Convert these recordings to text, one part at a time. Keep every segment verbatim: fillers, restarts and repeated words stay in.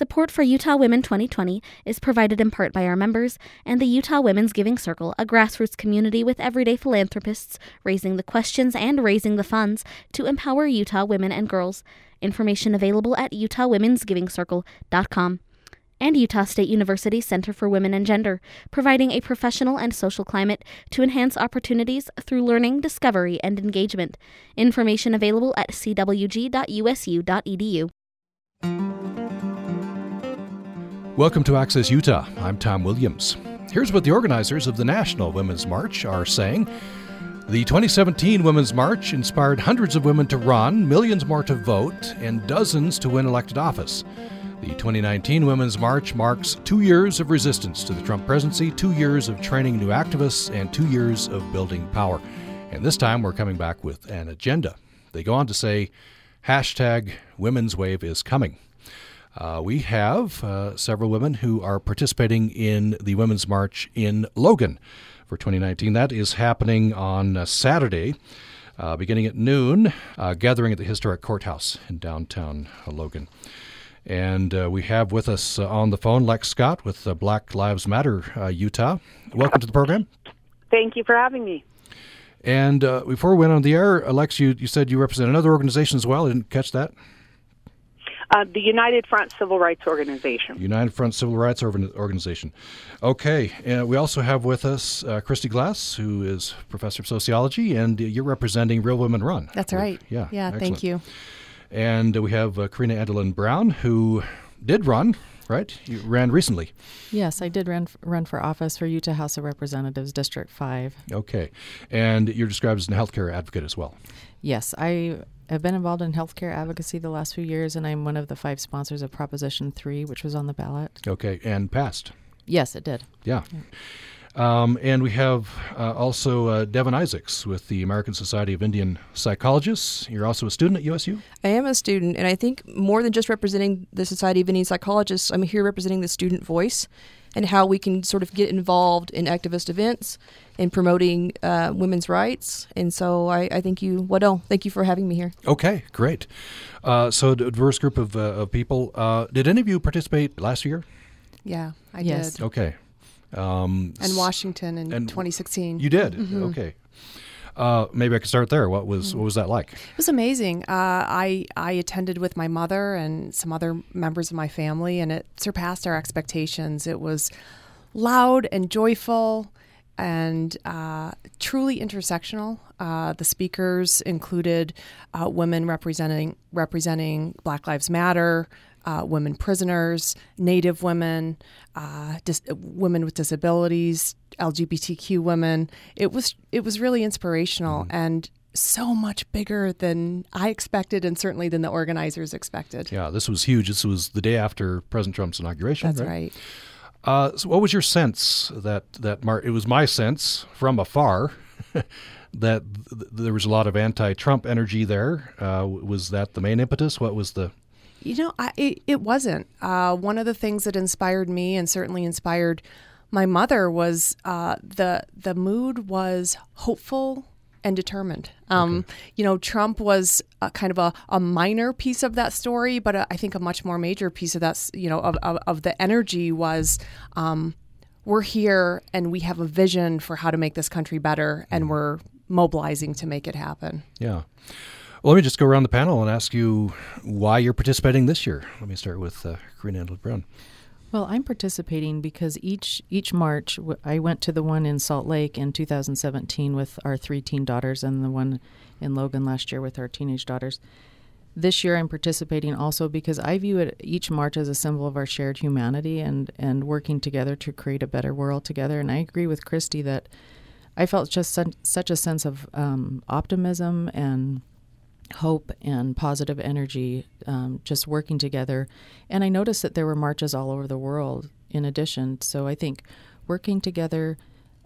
Support for Utah Women twenty twenty is provided in part by our members and the Utah Women's Giving Circle, a grassroots community with everyday philanthropists raising the questions and raising the funds to empower Utah women and girls. Information available at utah women's giving circle dot com. And Utah State University Center for Women and Gender, providing a professional and social climate to enhance opportunities through learning, discovery, and engagement. Information available at c w g dot u s u dot e d u. Welcome to Access Utah. I'm Tom Williams. Here's what the organizers of the National Women's March are saying. The twenty seventeen Women's March inspired hundreds of women to run, millions more to vote, and dozens to win elected office. The twenty nineteen Women's March marks two years of resistance to the Trump presidency, two years of training new activists, and two years of building power. And this time we're coming back with an agenda. They go on to say, hashtag Women's Wave is coming. Uh, we have uh, several women who are participating in the Women's March in Logan for twenty nineteen. That is happening on uh, Saturday. Uh, beginning at noon, uh, gathering at the Historic Courthouse in downtown uh, Logan. And uh, we have with us uh, on the phone Lex Scott with uh, Black Lives Matter uh, Utah. Welcome to the program. Thank you for having me. And uh, before we went on the air, Lex, you, you said you represent another organization as well. I didn't catch that. Uh, the United Front Civil Rights Organization. United Front Civil Rights Organization. Okay. Uh, we also have with us uh, Christy Glass, who is professor of sociology, and uh, you're representing Real Women Run. That's right. Yeah. Yeah, excellent. Thank you. And we have uh, Karina Andelin Brown, who did run, right? You ran recently. Yes, I did run, run for office for Utah House of Representatives District Five. Okay. And you're described as a healthcare advocate as well. Yes, I have been involved in healthcare advocacy the last few years, and I'm one of the five sponsors of Proposition three, which was on the ballot. Okay, and passed. Yes, it did. Yeah. yeah. Um, and we have uh, also uh, Devon Isaacs with the American Society of Indian Psychologists. You're also a student at U S U? I am a student, and I think more than just representing the Society of Indian Psychologists, I'm here representing the student voice and how we can sort of get involved in activist events and promoting uh, women's rights. And so I, I thank you, Waddell. Thank you for having me here. Okay, great. Uh, so a diverse group of, uh, of people. Uh, did any of you participate last year? Yeah, I yes. did. Okay. Um, and Washington in and twenty sixteen. You did? Mm-hmm. Okay. Uh, maybe I could start there. What was what was that like? It was amazing. Uh, I I attended with my mother and some other members of my family, and it surpassed our expectations. It was loud and joyful and uh, truly intersectional. Uh, the speakers included uh, women representing representing Black Lives Matter, Uh, women prisoners, Native women, uh, dis- women with disabilities, L G B T Q women. It was it was really inspirational mm-hmm. and so much bigger than I expected, and certainly than the organizers expected. Yeah, this was huge. This was the day after President Trump's inauguration. That's right. right. Uh, so, what was your sense that that Mar- it was my sense from afar that th- there was a lot of anti-Trump energy there. Uh, was that the main impetus? What was the You know, I, it, it wasn't. Uh, one of the things that inspired me and certainly inspired my mother was uh, the the mood was hopeful and determined. Um, okay. You know, Trump was a, kind of a, a minor piece of that story, but a, I think a much more major piece of that, you know, of, of, of the energy was um, we're here and we have a vision for how to make this country better, and we're mobilizing to make it happen. Yeah. Well, let me just go around the panel and ask you why you're participating this year. Let me start with uh, Karina Andelin Brown. Well, I'm participating because each each March, w- I went to the one in Salt Lake in two thousand seventeen with our three teen daughters, and the one in Logan last year with our teenage daughters. This year I'm participating also because I view it, each March, as a symbol of our shared humanity and, and working together to create a better world together. And I agree with Christy that I felt just su- such a sense of um, optimism and hope and positive energy, um, just working together. And I noticed that there were marches all over the world in addition. So I think working together,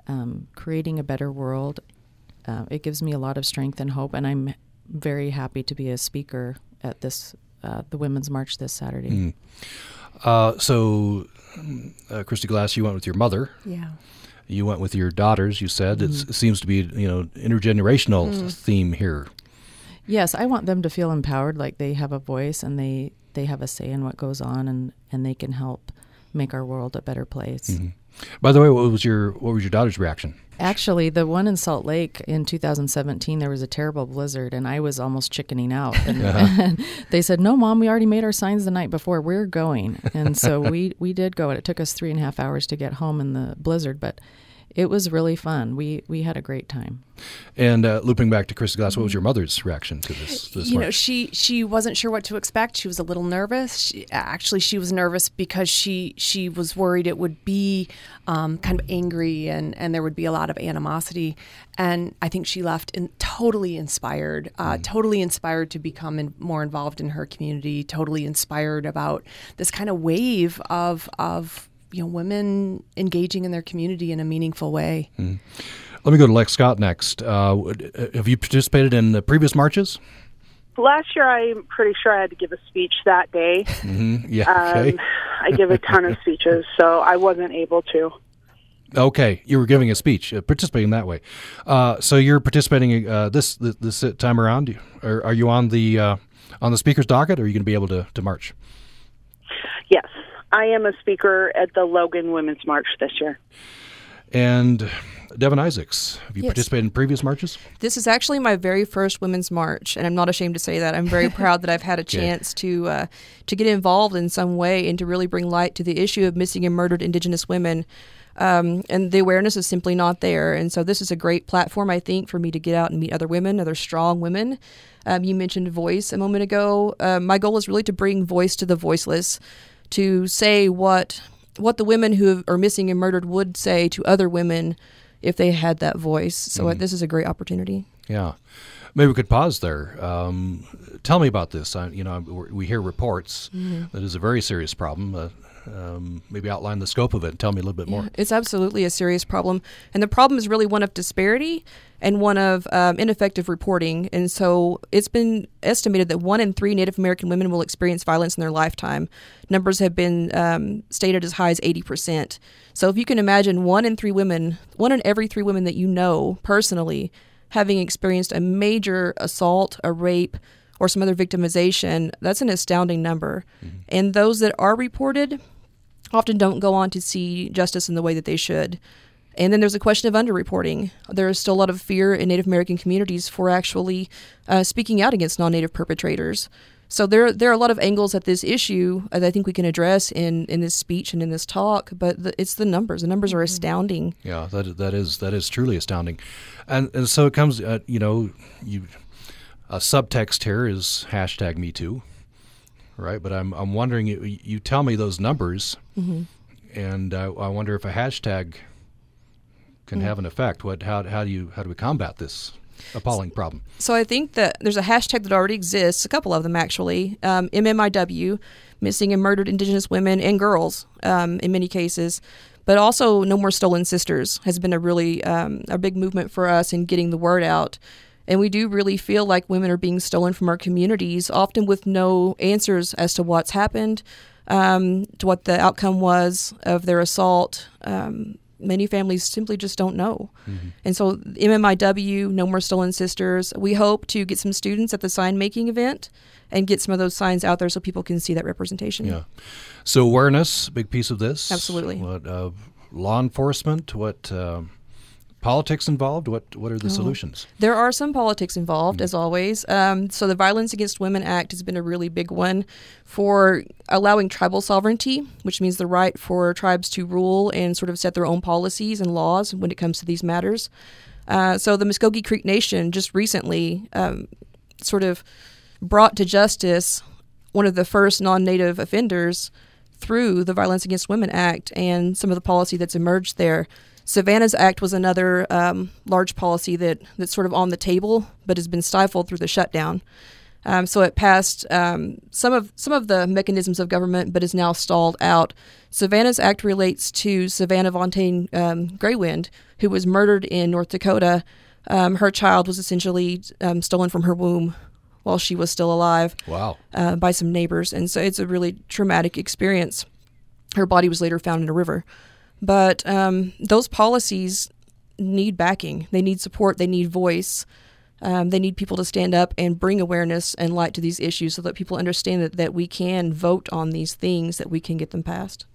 um, creating a better world, uh, it gives me a lot of strength and hope. And I'm very happy to be a speaker at this uh, the Women's March this Saturday. Mm. Uh, so, uh, Christy Glass, you went with your mother. Yeah. You went with your daughters, you said. Mm. It's, it seems to be, you know, intergenerational mm. theme here. Yes, I want them to feel empowered, like they have a voice and they, they have a say in what goes on, and, and they can help make our world a better place. Mm-hmm. By the way, what was your what was your daughter's reaction? Actually, the one in Salt Lake in two thousand seventeen, there was a terrible blizzard, and I was almost chickening out. And, uh-huh. and they said, "No, Mom, we already made our signs the night before. We're going." And so we, we did go. It took us three and a half hours to get home in the blizzard, but it was really fun. We we had a great time. And uh, looping back to Christy Glass, what was your mother's reaction to this? this you march? know, she she wasn't sure what to expect. She was a little nervous. She, actually, she was nervous because she she was worried it would be um, kind of angry and, and there would be a lot of animosity. And I think she left in, totally inspired, uh, mm. totally inspired to become in, more involved in her community. Totally inspired about this kind of wave of of. You know, women engaging in their community in a meaningful way. Mm. Let me go to Lex Scott next. Uh, have you participated in the previous marches? Last year, I'm pretty sure I had to give a speech that day. Mm-hmm. Yeah, okay. um, I give a ton of speeches, so I wasn't able to. Okay, you were giving a speech, uh, participating that way. Uh, so you're participating uh, this, this this time around. Are, are you on the uh, on the speaker's docket, or are you going to be able to, to march? Yes. I am a speaker at the Logan Women's March this year. And Devon Isaacs, have you yes. participated in previous marches? This is actually my very first Women's March, and I'm not ashamed to say that. I'm very proud that I've had a chance okay. to uh, to get involved in some way and to really bring light to the issue of missing and murdered Indigenous women. Um, and the awareness is simply not there. And so this is a great platform, I think, for me to get out and meet other women, other strong women. Um, you mentioned voice a moment ago. Uh, my goal is really to bring voice to the voiceless, to say what what the women who are missing and murdered would say to other women if they had that voice. So mm. this is a great opportunity. Yeah. Maybe we could pause there. Um, tell me about this. I, you know, we hear reports mm-hmm. that is a very serious problem. Uh, um, maybe outline the scope of it and tell me a little bit more. Yeah, it's absolutely a serious problem. And the problem is really one of disparity and one of um, ineffective reporting. And so it's been estimated that one in three Native American women will experience violence in their lifetime. Numbers have been um, stated as high as eighty percent. So if you can imagine one in three women, one in every three women that you know personally having experienced a major assault, a rape, or some other victimization, that's an astounding number. Mm-hmm. And those that are reported often don't go on to see justice in the way that they should. And then there's a question of underreporting. There is still a lot of fear in Native American communities for actually uh, speaking out against non-Native perpetrators. So there, there are a lot of angles at this issue that I think we can address in, in this speech and in this talk, but the, it's the numbers. The numbers are astounding. Yeah, that that is that is truly astounding. And and so it comes, uh, you know, you a subtext here is hashtag Me Too, right? But I'm I'm wondering, you, you tell me those numbers, mm-hmm. and I, I wonder if a hashtag can have an effect. What? How? How do you? How do we combat this appalling problem? So I think that there's a hashtag that already exists. A couple of them actually. Um, M M I W, missing and murdered Indigenous women and girls, um, in many cases, but also No More Stolen Sisters has been a really um, a big movement for us in getting the word out. And we do really feel like women are being stolen from our communities, often with no answers as to what's happened, um, to what the outcome was of their assault. Um, Many families simply just don't know. Mm-hmm. And so M M I W, No More Stolen Sisters, we hope to get some students at the sign-making event and get some of those signs out there so people can see that representation. Yeah. So awareness, big piece of this. Absolutely. What, uh, law enforcement, what uh, politics involved, what, what are the oh. solutions? There are some politics involved, mm-hmm. as always. Um, so the Violence Against Women Act has been a really big one for allowing tribal sovereignty, which means the right for tribes to rule and sort of set their own policies and laws when it comes to these matters. Uh, so the Muscogee Creek Nation just recently um, sort of brought to justice one of the first non-Native offenders through the Violence Against Women Act and some of the policy that's emerged there. Savannah's Act was another um, large policy that, that's sort of on the table but has been stifled through the shutdown. Um, so it passed um, some of some of the mechanisms of government, but is now stalled out. Savannah's Act relates to Savannah Vontaine um, Greywind, who was murdered in North Dakota. Um, her child was essentially um, stolen from her womb while she was still alive. Wow. Uh, by some neighbors. And so it's a really traumatic experience. Her body was later found in a river. But um, those policies need backing. They need support. They need voice. Um, they need people to stand up and bring awareness and light to these issues so that people understand that, that we can vote on these things, that we can get them passed.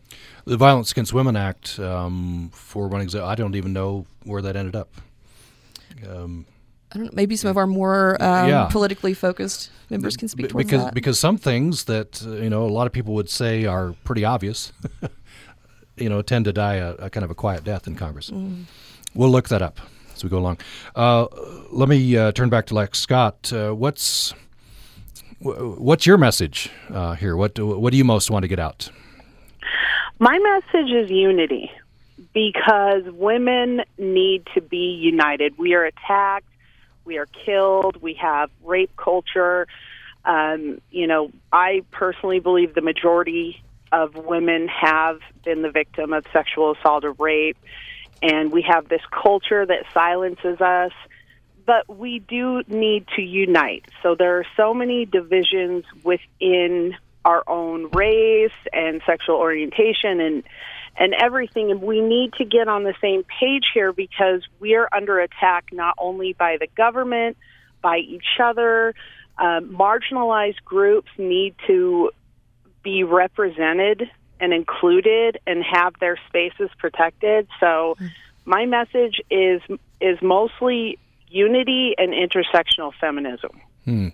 The Violence Against Women Act, um, for one example, I don't even know where that ended up. Um, I don't know, maybe some of our more um, yeah. politically focused members can speak towards because, that. Because some things that, uh, you know, a lot of people would say are pretty obvious, you know, tend to die a, a kind of a quiet death in Congress. Mm. We'll look that up as we go along. Uh, let me uh, turn back to Lex Scott. Uh, what's w- what's your message uh, here? What do, what do you most want to get out? My message is unity, because women need to be united. We are attacked. We are killed. We have rape culture. Um, you know, I personally believe the majority of women have been the victim of sexual assault or rape. And we have this culture that silences us, but we do need to unite. So there are so many divisions within our own race and sexual orientation and and everything. And we need to get on the same page here, because we are under attack not only by the government, by each other. Uh, marginalized groups need to be represented and included and have their spaces protected. So my message is is mostly unity and intersectional feminism. Hmm.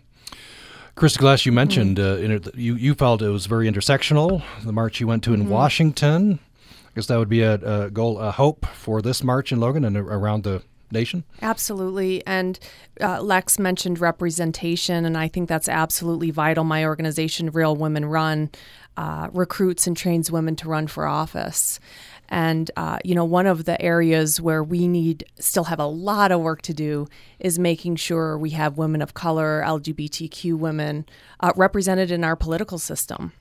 Christy Glass, you mentioned uh, inter- you, you felt it was very intersectional, the march you went to in mm-hmm. Washington. I guess that would be a, a goal, a hope for this march in Logan and around the nation? Absolutely. And uh, Lex mentioned representation, and I think that's absolutely vital. My organization, Real Women Run, uh, recruits and trains women to run for office. And, uh, you know, one of the areas where we need still have a lot of work to do is making sure we have women of color, L G B T Q women uh, represented in our political system.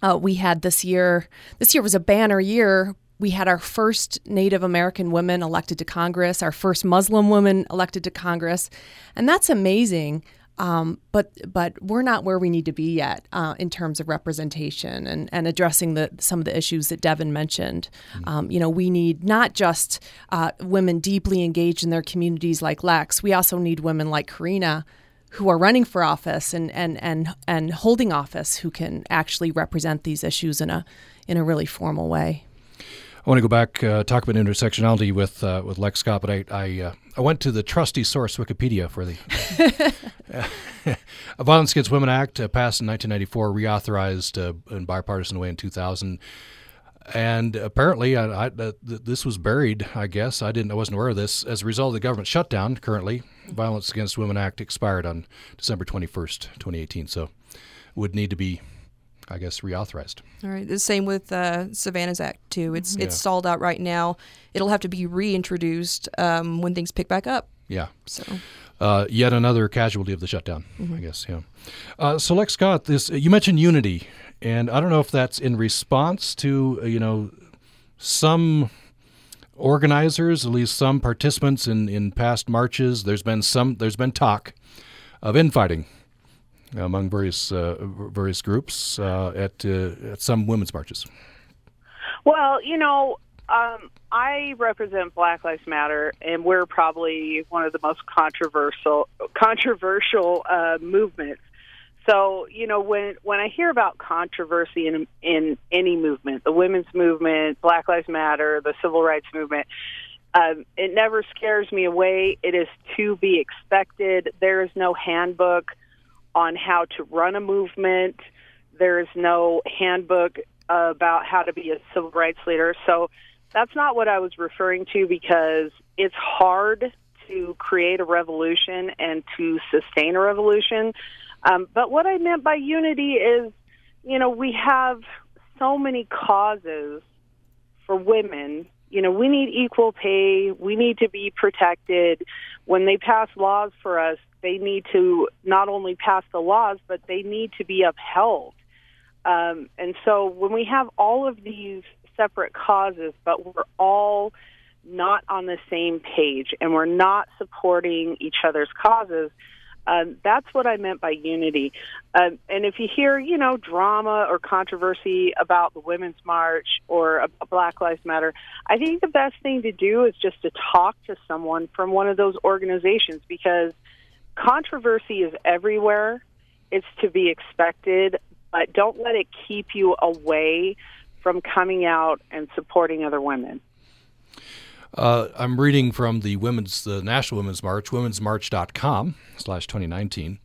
Uh, we had this year, this year was a banner year. We had our first Native American women elected to Congress, our first Muslim women elected to Congress, and that's amazing. Um, but but we're not where we need to be yet uh, in terms of representation and, and addressing the, some of the issues that Devon mentioned. Mm-hmm. Um, you know, we need not just uh, women deeply engaged in their communities like Lex. We also need women like Karina, who are running for office and and and and holding office, who can actually represent these issues in a in a really formal way. I want to go back, uh, talk about intersectionality with uh, with Lex Scott, but I I, uh, I went to the trusty source Wikipedia for the uh, Violence Against Women Act, uh, passed in nineteen ninety-four, reauthorized uh, in bipartisan way in two thousand, and apparently I, I, uh, this was buried. I guess I didn't, I wasn't aware of this. As a result of the government shutdown, currently, Violence Against Women Act expired on December twenty-first, twenty eighteen, so would need to be, I guess, reauthorized. All right. The same with uh, Savannah's Act, too. It's yeah. it's stalled out right now. It'll have to be reintroduced um, when things pick back up. Yeah. So, uh, yet another casualty of the shutdown, mm-hmm. I guess. Yeah. Uh, so, Lex Scott, this you mentioned unity, and I don't know if that's in response to you know some organizers, at least some participants in, in past marches. There's been some. There's been talk of infighting among various uh, various groups uh, at uh, at some women's marches. Well, you know, um, I represent Black Lives Matter, and we're probably one of the most controversial controversial uh, movements. So, you know, when when I hear about controversy in in any movement, the women's movement, Black Lives Matter, the civil rights movement, Um, it never scares me away. It is to be expected. There is no handbook on how to run a movement. There is no handbook about how to be a civil rights leader. So that's not what I was referring to, because it's hard to create a revolution and to sustain a revolution. Um, but what I meant by unity is, you know, we have so many causes for women. You know, we need equal pay. We need to be protected. When they pass laws for us, they need to not only pass the laws, but they need to be upheld. Um, and so when we have all of these separate causes, but we're all not on the same page and we're not supporting each other's causes, um, that's what I meant by unity. Um, and if you hear, you know, drama or controversy about the Women's March or Black Lives Matter, I think the best thing to do is just to talk to someone from one of those organizations, because controversy is everywhere. It's to be expected, but don't let it keep you away from coming out and supporting other women. Uh, I'm reading from the Women's the National Women's March, womensmarch dot com slash twenty nineteen.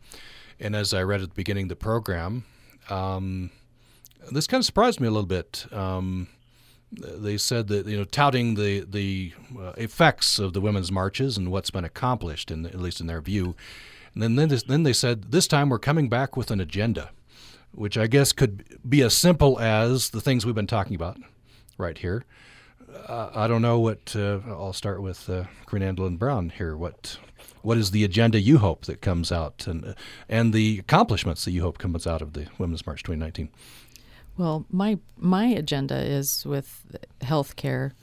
And as I read at the beginning of the program, um, this kind of surprised me a little bit. Um, they said that, you know, touting the, the uh, effects of the women's marches and what's been accomplished, in, at least in their view. And then, then, this, then they said, this time we're coming back with an agenda, which I guess could be as simple as the things we've been talking about right here. Uh, I don't know what, uh, I'll start with uh, Karina Andelin Brown here. What what is the agenda you hope that comes out, and uh, and the accomplishments that you hope comes out of the Women's March twenty nineteen? Well, my my agenda is with health care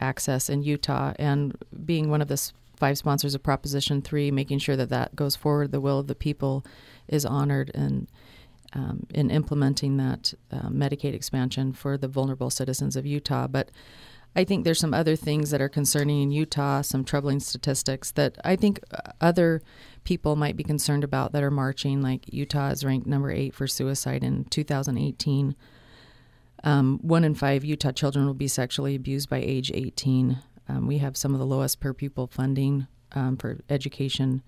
access in Utah, and being one of the five sponsors of Proposition three, making sure that that goes forward, the will of the people is honored, and Um, in implementing that uh, Medicaid expansion for the vulnerable citizens of Utah. But I think there's some other things that are concerning in Utah, some troubling statistics that I think other people might be concerned about that are marching, like Utah is ranked number eight for suicide in two thousand eighteen. Um, one in five Utah children will be sexually abused by age eighteen. Um, we have some of the lowest per pupil funding um, for education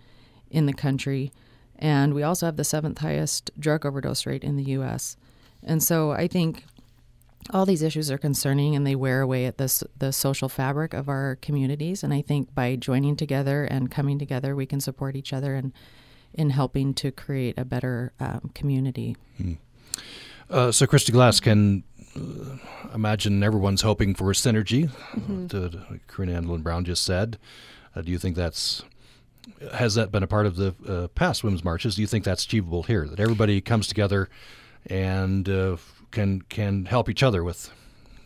in the country. And we also have the seventh highest drug overdose rate in the U S And so I think all these issues are concerning, and they wear away at this, the social fabric of our communities. And I think by joining together and coming together, we can support each other and in helping to create a better um, community. Mm. Uh, so Christy Glass, can uh, imagine everyone's hoping for synergy, mm-hmm. uh, like Karina Andelin Brown just said. Uh, do you think that's... Has that been a part of the uh, past women's marches? Do you think that's achievable here, that everybody comes together and uh, can can help each other with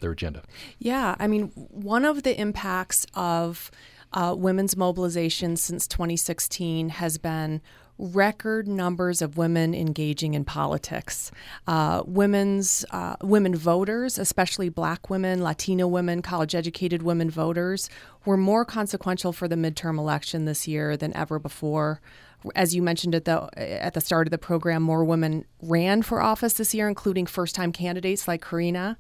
their agenda? Yeah, I mean, one of the impacts of uh, women's mobilization since twenty sixteen has been record numbers of women engaging in politics. Uh, women's uh, women voters, especially Black women, Latino women, college-educated women voters, were more consequential for the midterm election this year than ever before. As you mentioned at the at the start of the program, more women ran for office this year, including first-time candidates like Karina.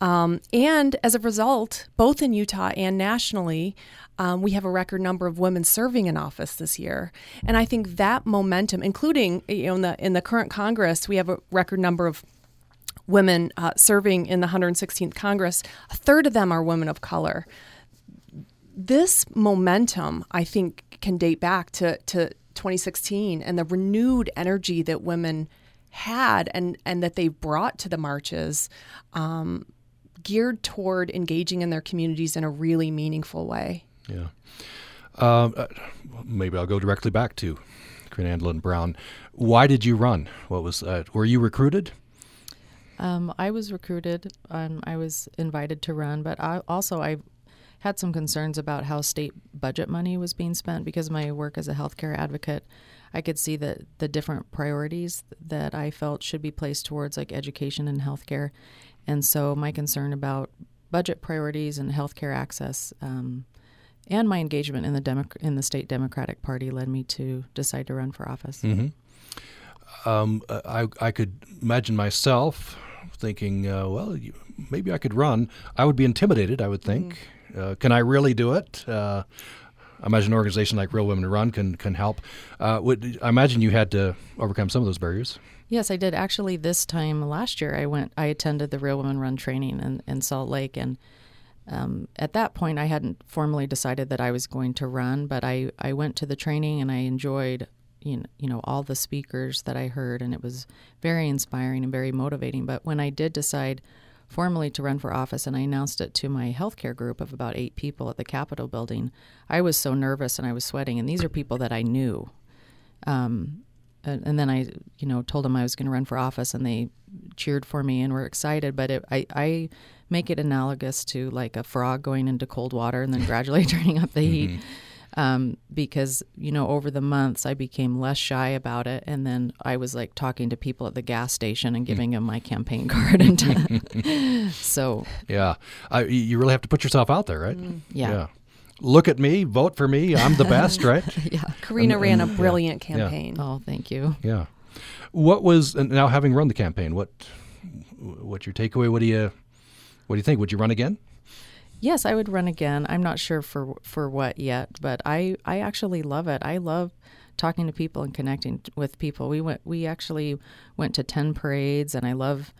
Um, and as a result, both in Utah and nationally, um, we have a record number of women serving in office this year. And I think that momentum, including, you know, in the in the current Congress, we have a record number of women uh, serving in the one hundred sixteenth Congress. A third of them are women of color. This momentum, I think, can date back to to. twenty sixteen and the renewed energy that women had and, and that they brought to the marches, um, geared toward engaging in their communities in a really meaningful way. Yeah. Um, uh, maybe I'll go directly back to Karina Andelin Brown. Why did you run? What was uh, were you recruited? Um, I was recruited. Um, I was invited to run, but I, also I. had some concerns about how state budget money was being spent. Because of my work as a healthcare advocate, I could see that the different priorities that I felt should be placed towards, like, education and healthcare. And so my concern about budget priorities and healthcare access, um, and my engagement in the Demo- in the state Democratic Party led me to decide to run for office. Mm-hmm. Um, I, I could imagine myself thinking, uh, well, you, maybe I could run. I would be intimidated, I would think. Mm-hmm. Uh, can I really do it? Uh, I imagine an organization like Real Women Run can can help. Uh, would, I imagine you had to overcome some of those barriers. Yes, I did. Actually, this time last year, I went. I attended the Real Women Run training in, in Salt Lake, and um, at that point, I hadn't formally decided that I was going to run. But I, I went to the training, and I enjoyed you know, you know all the speakers that I heard, and it was very inspiring and very motivating. But when I did decide formally to run for office, and I announced it to my healthcare group of about eight people at the Capitol building, I was so nervous and I was sweating, and these are people that I knew. Um, and, and then I, you know, told them I was going to run for office, and they cheered for me and were excited. But it, I, I make it analogous to, like, a frog going into cold water and then gradually turning up the heat, mm-hmm. um, because, you know, over the months I became less shy about it, and then I was, like, talking to people at the gas station and giving them my campaign card and. So yeah, I, you really have to put yourself out there, right? Yeah. yeah. look at me, vote for me, I'm the best, right? Yeah. Karina and, and, ran a brilliant yeah. campaign. Yeah. Oh, thank you. Yeah. What was, and now having run the campaign, what what's your takeaway? What do you what do you think? Would you run again? Yes, I would run again. I'm not sure for for what yet, but I, I actually love it. I love talking to people and connecting with people. We went we actually went to ten parades, and I love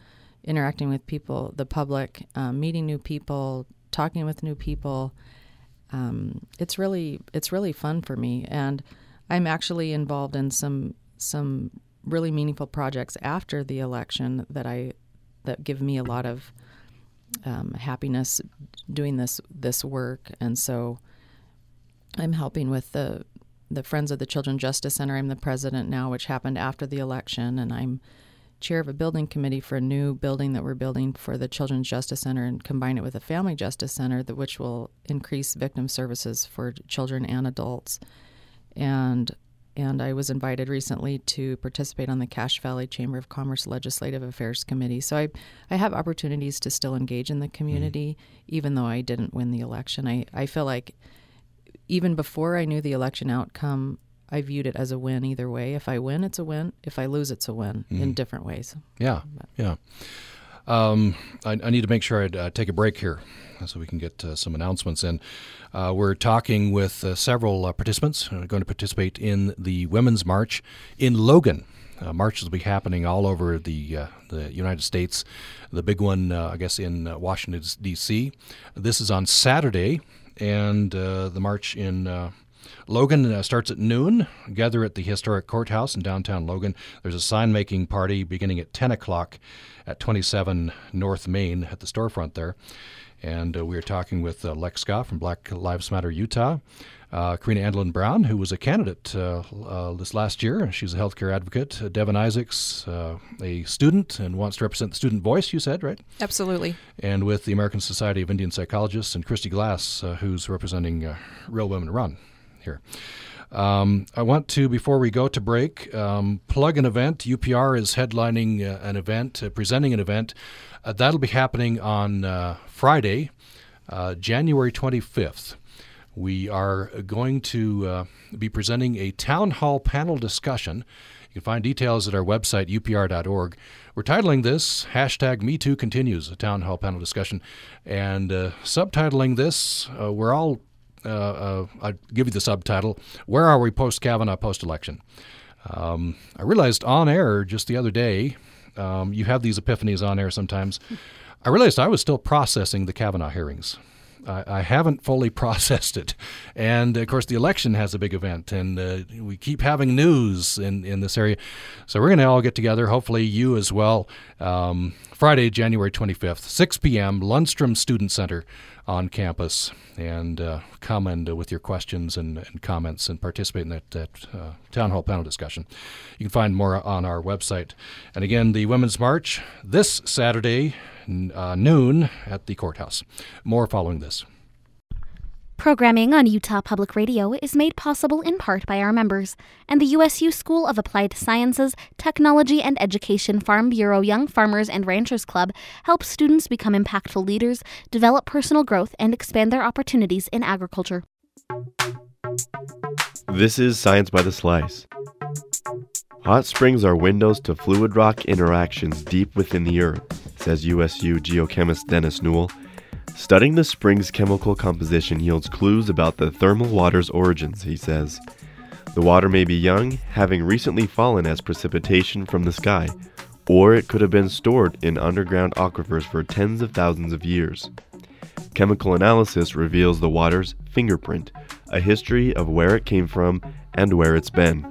interacting with people, the public, um, meeting new people, talking with new people. Um, it's really it's really fun for me, and I'm actually involved in some some really meaningful projects after the election that I that give me a lot of um, happiness doing this this work. And so I'm helping with the the Friends of the Children's Justice Center. I'm the president now, which happened after the election, and I'm chair of a building committee for a new building that we're building for the Children's Justice Center and combine it with a Family Justice Center, that, which will increase victim services for children and adults. And and I was invited recently to participate on the Cache Valley Chamber of Commerce Legislative Affairs Committee. So I, I have opportunities to still engage in the community, mm-hmm. even though I didn't win the election. I, I feel like even before I knew the election outcome, I viewed it as a win either way. If I win, it's a win. If I lose, it's a win mm. in different ways. Yeah, but. yeah. Um, I, I need to make sure I uh, take a break here so we can get uh, some announcements in. Uh, we're talking with uh, several uh, participants who are going to participate in the Women's March in Logan. Uh, marches will be happening all over the uh, the United States. The big one, uh, I guess, in uh, Washington, D C This is on Saturday, and uh, the march in uh Logan uh, starts at noon. Gather at the Historic Courthouse in downtown Logan. There's a sign-making party beginning at ten o'clock at twenty-seven North Main at the storefront there. And uh, we are talking with uh, Lex Scott from Black Lives Matter Utah, uh, Karina Andelin Brown, who was a candidate uh, uh, this last year. She's a healthcare advocate. Uh, Devon Isaacs, uh, a student and wants to represent the student voice, you said, right? Absolutely. And with the American Society of Indian Psychologists, and Christy Glass, uh, who's representing uh, Real Women Run. Here. Um, I want to, before we go to break, um, plug an event. U P R is headlining uh, an event, uh, presenting an event. Uh, that'll be happening on uh, Friday, uh, January twenty-fifth. We are going to uh, be presenting a town hall panel discussion. You can find details at our website, U P R dot org. We're titling this, hashtag MeToo Continues, a town hall panel discussion. And uh, subtitling this, uh, we're all Uh, uh, I'll give you the subtitle, Where Are We Post-Kavanaugh, Post-Election? Um, I realized on air just the other day, um, you have these epiphanies on air sometimes, I realized I was still processing the Kavanaugh hearings. I, I haven't fully processed it. And, of course, the election has a big event, and uh, we keep having news in, in this area. So we're going to all get together, hopefully you as well, um, Friday, January twenty-fifth, six p.m., Lundstrom Student Center on campus, and uh, come and uh, with your questions and, and comments and participate in that, that uh, town hall panel discussion. You can find more on our website. And again, the Women's March this Saturday, uh, noon at the courthouse. More following this. Programming on Utah Public Radio is made possible in part by our members and the U S U School of Applied Sciences, Technology, and Education Farm Bureau Young Farmers and Ranchers Club helps students become impactful leaders, develop personal growth, and expand their opportunities in agriculture. This is Science by the Slice. Hot springs are windows to fluid rock interactions deep within the earth, says U S U geochemist Dennis Newell. Studying the spring's chemical composition yields clues about the thermal water's origins, he says. The water may be young, having recently fallen as precipitation from the sky, or it could have been stored in underground aquifers for tens of thousands of years. Chemical analysis reveals the water's fingerprint, a history of where it came from and where it's been.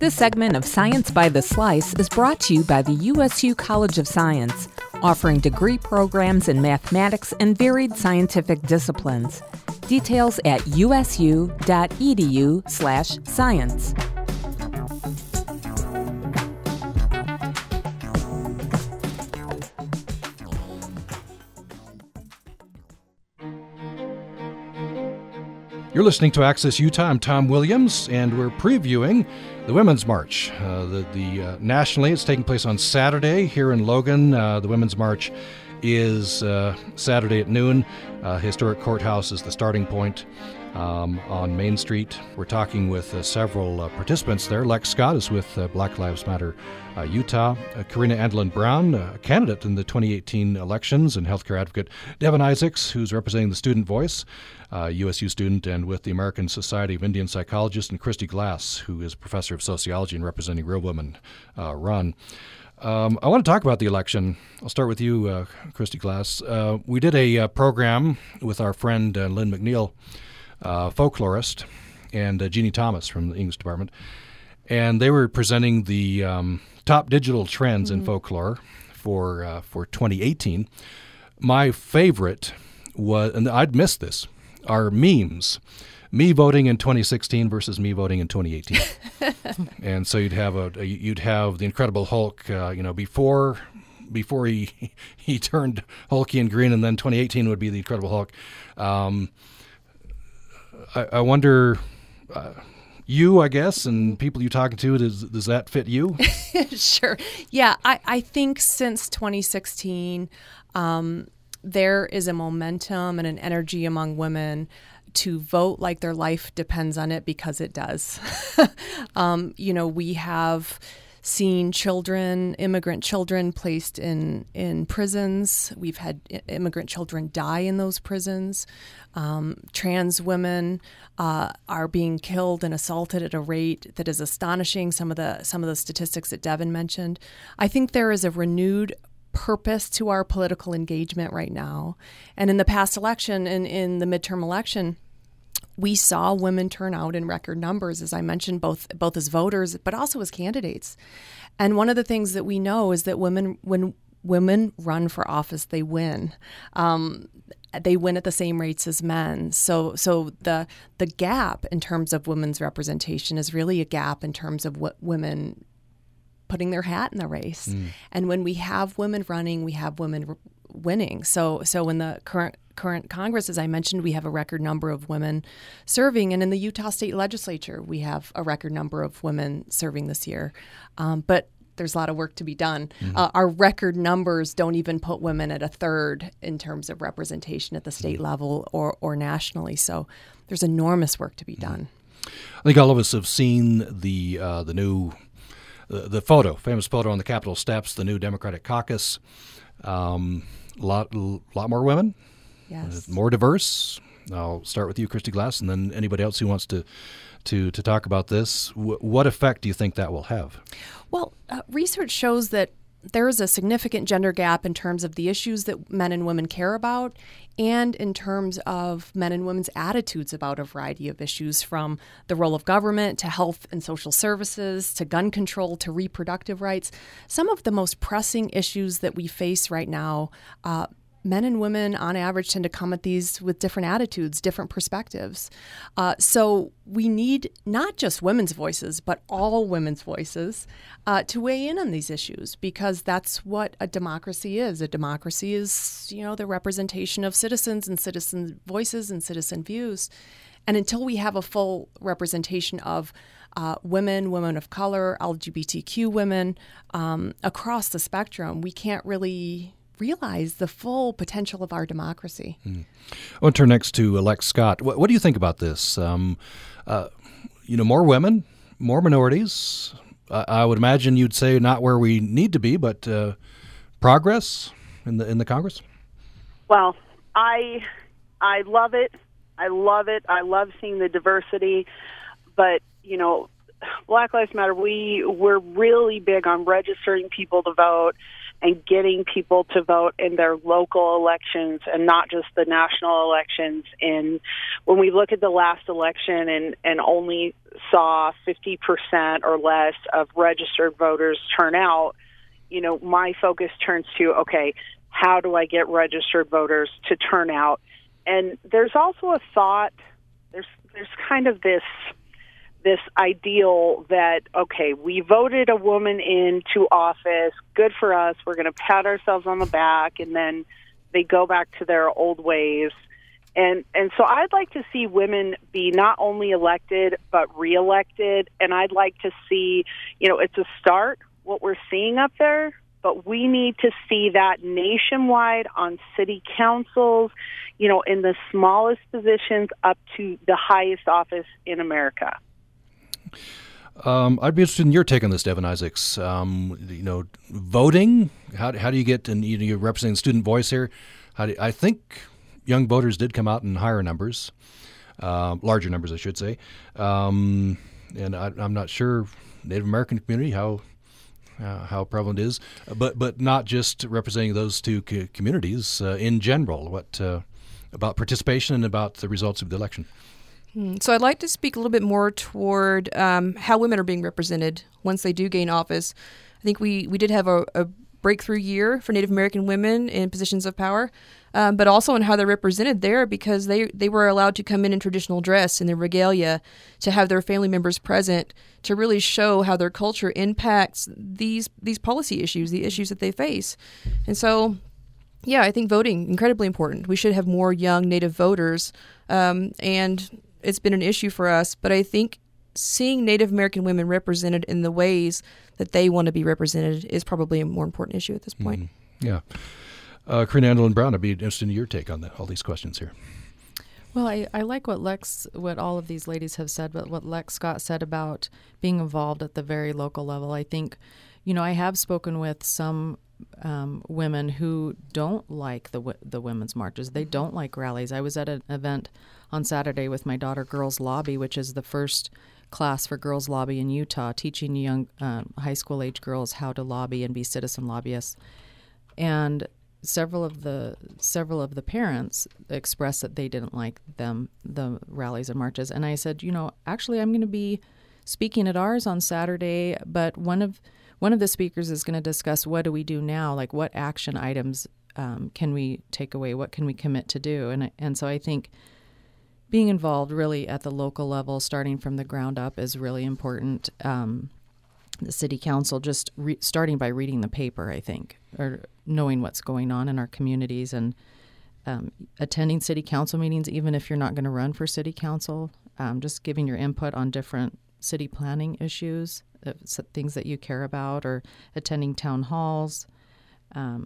This segment of Science by the Slice is brought to you by the U S U College of Science, offering degree programs in mathematics and varied scientific disciplines. Details at u s u dot e d u slash science. You're listening to Access Utah. I'm Tom Williams, and we're previewing the Women's March. Uh, the the uh, nationally, it's taking place on Saturday here in Logan. Uh, the Women's March is uh, Saturday at noon. Uh, Historic Courthouse is the starting point um, on Main Street. We're talking with uh, several uh, participants there. Lex Scott is with uh, Black Lives Matter uh, Utah. Uh, Karina Andelin Brown, a candidate in the twenty eighteen elections and healthcare advocate. Devon Isaacs, who's representing the Student Voice, uh, U S U student and with the American Society of Indian Psychologists. And Christy Glass, who is professor of sociology and representing Real Women uh, Run. Um, I want to talk about the election. I'll start with you, uh, Christy Glass. Uh, we did a uh, program with our friend uh, Lynn McNeil, uh, folklorist, and uh, Jeannie Thomas from the English department. And they were presenting the um, top digital trends mm-hmm. in folklore for uh, for twenty eighteen. My favorite was, and I'd missed this, are memes. Me voting in twenty sixteen versus me voting in twenty eighteen, and so you'd have a, a you'd have the Incredible Hulk, uh, you know, before before he he turned hulky and green, and then twenty eighteen would be the Incredible Hulk. Um, I, I wonder, uh, you, I guess, and people you're talking to, does does that fit you? Sure, yeah, I I think since twenty sixteen, um, there is a momentum and an energy among women to vote like their life depends on it, because it does. um, you know, we have seen children, immigrant children placed in, in prisons. We've had immigrant children die in those prisons. Um, trans women uh, are being killed and assaulted at a rate that is astonishing. Some of the, some of the statistics that Devin mentioned. I think there is a renewed purpose to our political engagement right now. And in the past election and in, in the midterm election, we saw women turn out in record numbers, as I mentioned, both both as voters, but also as candidates. And one of the things that we know is that women, when women run for office, they win. Um, they win at the same rates as men. So so the the gap in terms of women's representation is really a gap in terms of what women putting their hat in the race. Mm. And when we have women running, we have women r- winning. So so in the current current Congress, as I mentioned, we have a record number of women serving. And in the Utah State Legislature, we have a record number of women serving this year. Um, but there's a lot of work to be done. Mm-hmm. Uh, our record numbers don't even put women at a third in terms of representation at the state mm-hmm. level or, or nationally. So there's enormous work to be mm-hmm. done. I think all of us have seen the uh, the new... The, the photo, famous photo on the Capitol steps, the new Democratic caucus. A um, lot, lot more women, yes. More diverse. I'll start with you, Christy Glass, and then anybody else who wants to to, to talk about this. W- what effect do you think that will have? Well, uh, research shows that there is a significant gender gap in terms of the issues that men and women care about, and in terms of men and women's attitudes about a variety of issues, from the role of government to health and social services to gun control to reproductive rights. Some of the most pressing issues that we face right now, uh, men and women on average tend to come at these with different attitudes, different perspectives. Uh, so we need not just women's voices, but all women's voices uh, to weigh in on these issues, because that's what a democracy is. A democracy is, you know, the representation of citizens and citizen voices and citizen views. And until we have a full representation of uh, women, women of color, L G B T Q women um, across the spectrum, we can't really realize the full potential of our democracy. Mm. I want to turn next to Lex Scott. What, what do you think about this? Um, uh, you know, more women, more minorities. Uh, I would imagine you'd say not where we need to be, but uh, progress in the in the Congress. Well, I I love it. I love it. I love seeing the diversity. But you know, Black Lives Matter. We we're really big on registering people to vote and getting people to vote in their local elections and not just the national elections. And when we look at the last election and, and only saw fifty percent or less of registered voters turn out, you know, my focus turns to, okay, how do I get registered voters to turn out? And there's also a thought, there's there's kind of this this ideal that, okay, we voted a woman into office, good for us, we're going to pat ourselves on the back, and then they go back to their old ways. And and so I'd like to see women be not only elected, but reelected, and I'd like to see, you know, it's a start, what we're seeing up there, but we need to see that nationwide on city councils, you know, in the smallest positions up to the highest office in America. Um, I'd be interested in your take on this, Devon Isaacs. Um, you know, voting, how, how do you get, and you know, you're representing student voice here. How do, I think young voters did come out in higher numbers, uh, larger numbers, I should say. Um, and I, I'm not sure Native American community, how uh, how prevalent it is, but, but not just representing those two co- communities uh, in general. What uh, about participation and about the results of the election? So I'd like to speak a little bit more toward um, how women are being represented once they do gain office. I think we, we did have a, a breakthrough year for Native American women in positions of power, um, but also in how they're represented there, because they, they were allowed to come in in traditional dress, in their regalia, to have their family members present, to really show how their culture impacts these these policy issues, the issues that they face. And so, yeah, I think voting, incredibly important. We should have more young Native voters, um, and it's been an issue for us, but I think seeing Native American women represented in the ways that they want to be represented is probably a more important issue at this point. Mm-hmm. Yeah. Uh, Karina Andelin Brown, I'd be interested in your take on the, all these questions here. Well, I, I like what Lex, what all of these ladies have said, but what Lex Scott said about being involved at the very local level. I think, you know, I have spoken with some Um, women who don't like the the women's marches. They don't like rallies. I was at an event on Saturday with my daughter, Girls Lobby, which is the first class for Girls Lobby in Utah, teaching young um, high school age girls how to lobby and be citizen lobbyists. And several of the several of the parents expressed that they didn't like them the rallies and marches. And I said, you know, actually, I'm going to be speaking at ours on Saturday, but one of One of the speakers is going to discuss, what do we do now? Like, what action items um, can we take away? What can we commit to do? And and so I think being involved really at the local level, starting from the ground up, is really important. Um, the city council, just re- starting by reading the paper, I think, or knowing what's going on in our communities, and um, attending city council meetings, even if you're not going to run for city council, um, just giving your input on different city planning issues, things that you care about, or attending town halls, um,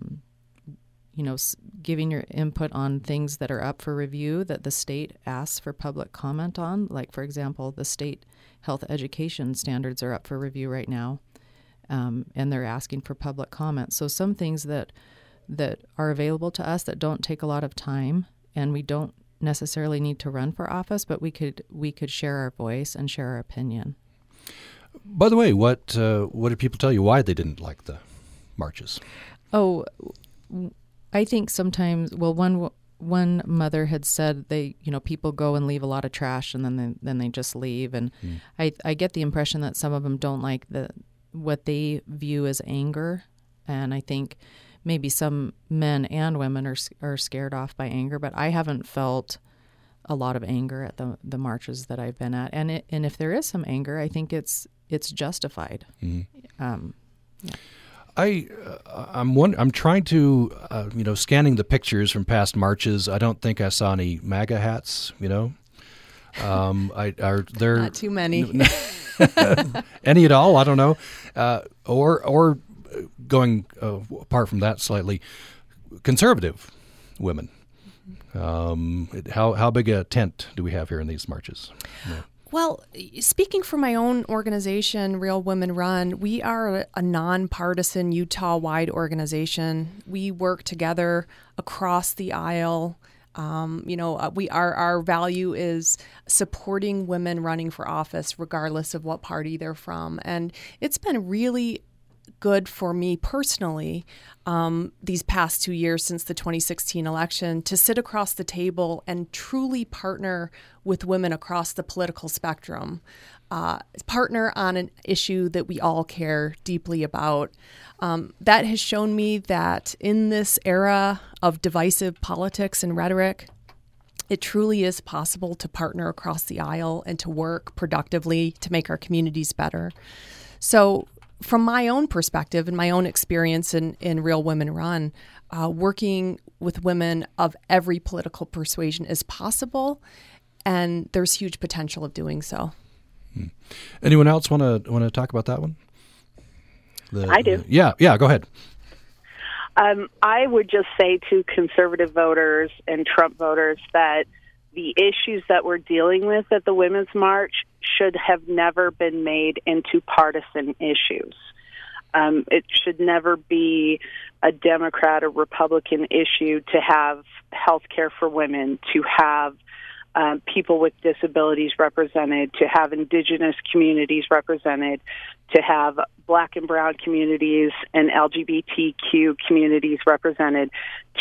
you know, giving your input on things that are up for review that the state asks for public comment on. Like, for example, the state health education standards are up for review right now, um, and they're asking for public comment. So some things that that are available to us that don't take a lot of time, and we don't necessarily need to run for office, but we could we could share our voice and share our opinion. By the way, what uh, what did people tell you why they didn't like the marches? Oh, I think sometimes. Well, one one mother had said they, you know, people go and leave a lot of trash, and then they, then they just leave. And mm. I I get the impression that some of them don't like the what they view as anger, and I think maybe some men and women are are scared off by anger. But I haven't felt a lot of anger at the the marches that I've been at, and it, and if there is some anger, I think it's it's justified. Mm-hmm. Um, yeah. I uh, I'm one, I'm trying to uh, you know scanning the pictures from past marches. I don't think I saw any MAGA hats. You know, um, I are there not too many n- n- any at all? I don't know. Uh, or or going uh, apart from that slightly, conservative women. Um, how how big a tent do we have here in these marches? Yeah. Well, speaking for my own organization, Real Women Run, we are a nonpartisan Utah-wide organization. We work together across the aisle. Um, you know, we our, our value is supporting women running for office, regardless of what party they're from, and it's been really good for me personally um, these past two years since the twenty sixteen election to sit across the table and truly partner with women across the political spectrum, uh, partner on an issue that we all care deeply about. Um, that has shown me that in this era of divisive politics and rhetoric, it truly is possible to partner across the aisle and to work productively to make our communities better. So from my own perspective and my own experience in, in Real Women Run, uh, working with women of every political persuasion is possible, and there's huge potential of doing so. Hmm. Anyone else want to want to talk about that one? The, I do. The, yeah, yeah. Go ahead. Um, I would just say to conservative voters and Trump voters that the issues that we're dealing with at the Women's March should have never been made into partisan issues. Um, it should never be a Democrat or Republican issue to have health care for women, to have um, people with disabilities represented, to have indigenous communities represented, to have black and brown communities and L G B T Q communities represented,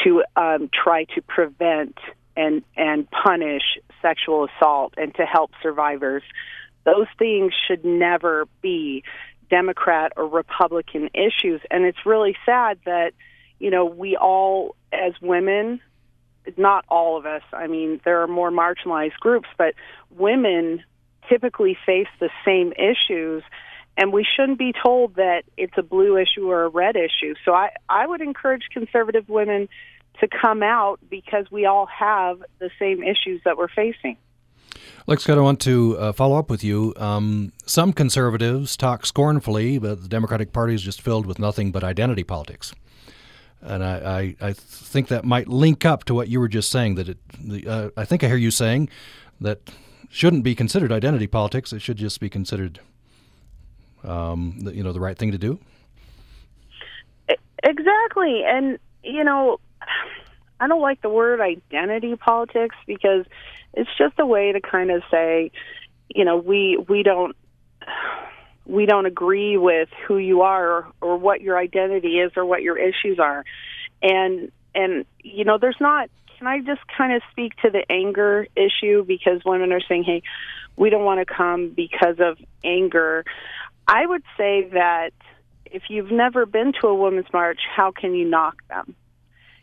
to um, try to prevent and, and punish sexual assault and to help survivors. Those things should never be Democrat or Republican issues. And it's really sad that, you know, we all, as women, not all of us, I mean, there are more marginalized groups, but women typically face the same issues, and we shouldn't be told that it's a blue issue or a red issue. So I, I would encourage conservative women to come out, because we all have the same issues that we're facing. Lex Scott, I want to uh, follow up with you. Um, some conservatives talk scornfully, but the Democratic Party is just filled with nothing but identity politics. And I, I, I think that might link up to what you were just saying, that it, the, uh, I think I hear you saying that shouldn't be considered identity politics. It should just be considered, um, the, you know, the right thing to do. Exactly. And, you know, I don't like the word identity politics, because it's just a way to kind of say, you know, we we don't we don't agree with who you are, or, or what your identity is, or what your issues are. And and you know, there's not. Can I just kind of speak to the anger issue, because women are saying, hey, we don't want to come because of anger. I would say that if you've never been to a women's march, how can you knock them?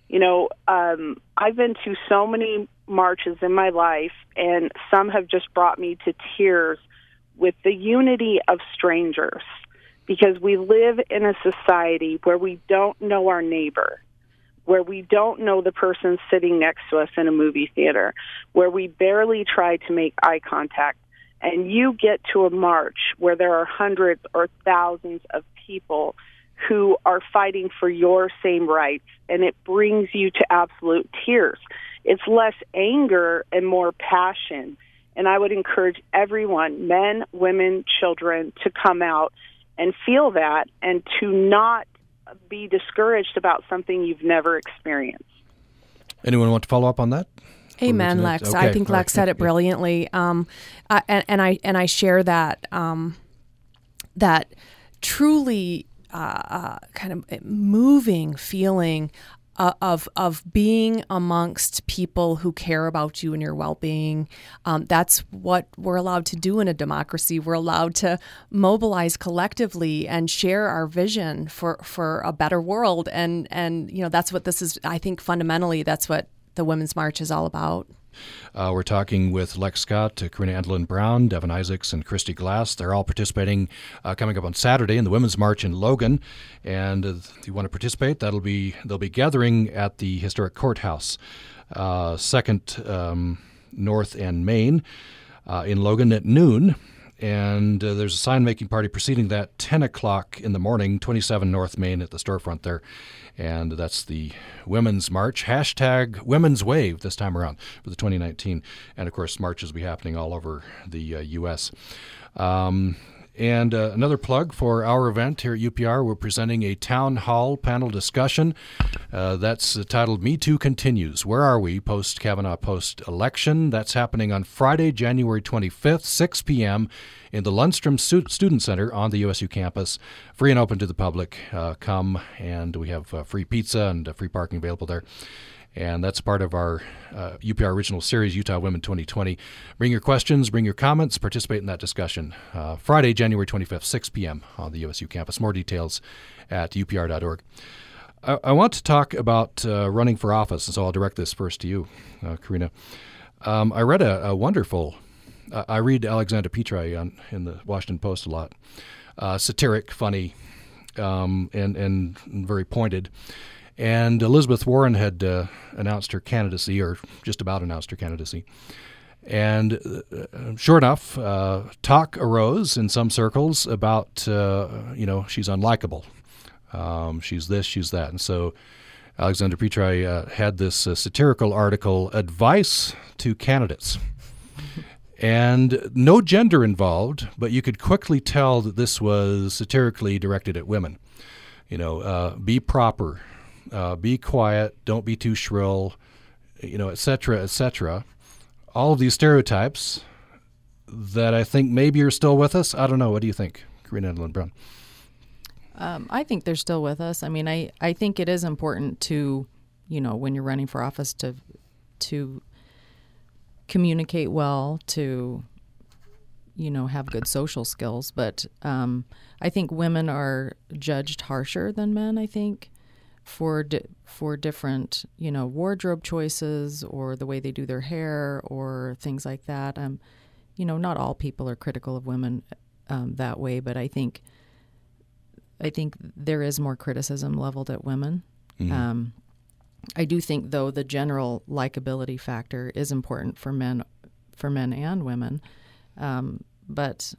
You know, um, I've been to so many marches in my life, and some have just brought me to tears with the unity of strangers, because we live in a society where we don't know our neighbor, where we don't know the person sitting next to us in a movie theater, where we barely try to make eye contact. And you get to a march where there are hundreds or thousands of people who are fighting for your same rights, and it brings you to absolute tears. It's less anger and more passion. And I would encourage everyone, men, women, children, to come out and feel that, and to not be discouraged about something you've never experienced. Anyone want to follow up on that? Amen, Lex. Okay. I think Lex said it brilliantly. Um, I, and, and I and I share that, um, that truly... Uh, uh, kind of moving feeling uh, of of being amongst people who care about you and your well-being. Um, that's what we're allowed to do in a democracy. We're allowed to mobilize collectively and share our vision for, for a better world. And, and, you know, that's what this is. I think fundamentally that's what the Women's March is all about. Uh, we're talking with Lex Scott, uh, Karina Andelin Brown, Devon Isaacs, and Christy Glass. They're all participating uh, coming up on Saturday in the Women's March in Logan. And uh, if you want to participate, that'll be they'll be gathering at the Historic Courthouse, uh, second um, North and Main, uh, in Logan at noon. And uh, there's a sign-making party preceding that, ten o'clock in the morning, twenty-seven North Main at the storefront there. And that's the Women's March, hashtag Women's Wave this time around for the twenty nineteen. And, of course, marches will be happening all over the uh, U S Um, and uh, another plug for our event here at U P R, we're presenting a town hall panel discussion uh, that's titled Me Too Continues. Where are we post-Kavanaugh, post-election? That's happening on Friday, January twenty-fifth, six p.m. in the Lundstrom Student Center on the U S U campus. Free and open to the public. Uh, come, and we have uh, free pizza and uh, free parking available there. And that's part of our uh, U P R original series, Utah Women twenty twenty. Bring your questions, bring your comments, participate in that discussion. Uh, Friday, January twenty-fifth, six p.m. on the U S U campus. More details at U P R dot org. I, I want to talk about uh, running for office, and so I'll direct this first to you, uh, Karina. Um, I read a, a wonderful, uh, I read Alexander Petri on, in the Washington Post a lot. Uh, satiric, funny, um, and, and very pointed. And Elizabeth Warren had uh, announced her candidacy, or just about announced her candidacy. And uh, sure enough, uh, talk arose in some circles about, uh, you know, she's unlikable. Um, she's this, she's that. And so Alexander Petri uh, had this uh, satirical article, Advice to Candidates. And no gender involved, but you could quickly tell that this was satirically directed at women. You know, uh, be proper, uh, be quiet, don't be too shrill, you know, et cetera, et cetera. All of these stereotypes that I think maybe are still with us. I don't know. What do you think, Karina Andelin Brown? Um, I think they're still with us. I mean, I, I think it is important to, you know, when you're running for office to to communicate well, to, you know, have good social skills. But um, I think women are judged harsher than men, I think, for di- for different, you know, wardrobe choices or the way they do their hair or things like that. Um, you know, not all people are critical of women um, that way, but I think... I think there is more criticism leveled at women. Mm-hmm. Um, I do think, though, the general likability factor is important for men, for men and women. Um, but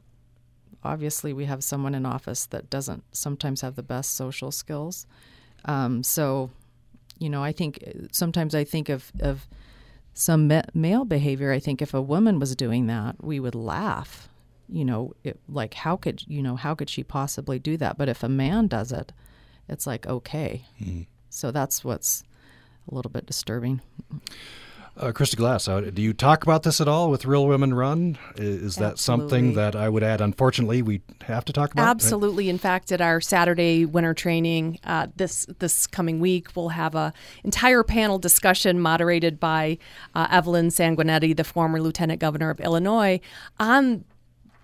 obviously, we have someone in office that doesn't sometimes have the best social skills. Um, so, you know, I think sometimes I think of of some ma- male behavior. I think if a woman was doing that, we would laugh. You know, it, like how could you know how could she possibly do that? But if a man does it, it's like okay. Mm-hmm. So that's what's a little bit disturbing. Uh, Christy Glass, uh, do you talk about this at all with Real Women Run? Is, is that something that I would add? Unfortunately, we have to talk about. Absolutely. Right? In fact, at our Saturday winter training uh, this this coming week, we'll have a entire panel discussion moderated by uh, Evelyn Sanguinetti, the former Lieutenant Governor of Illinois, on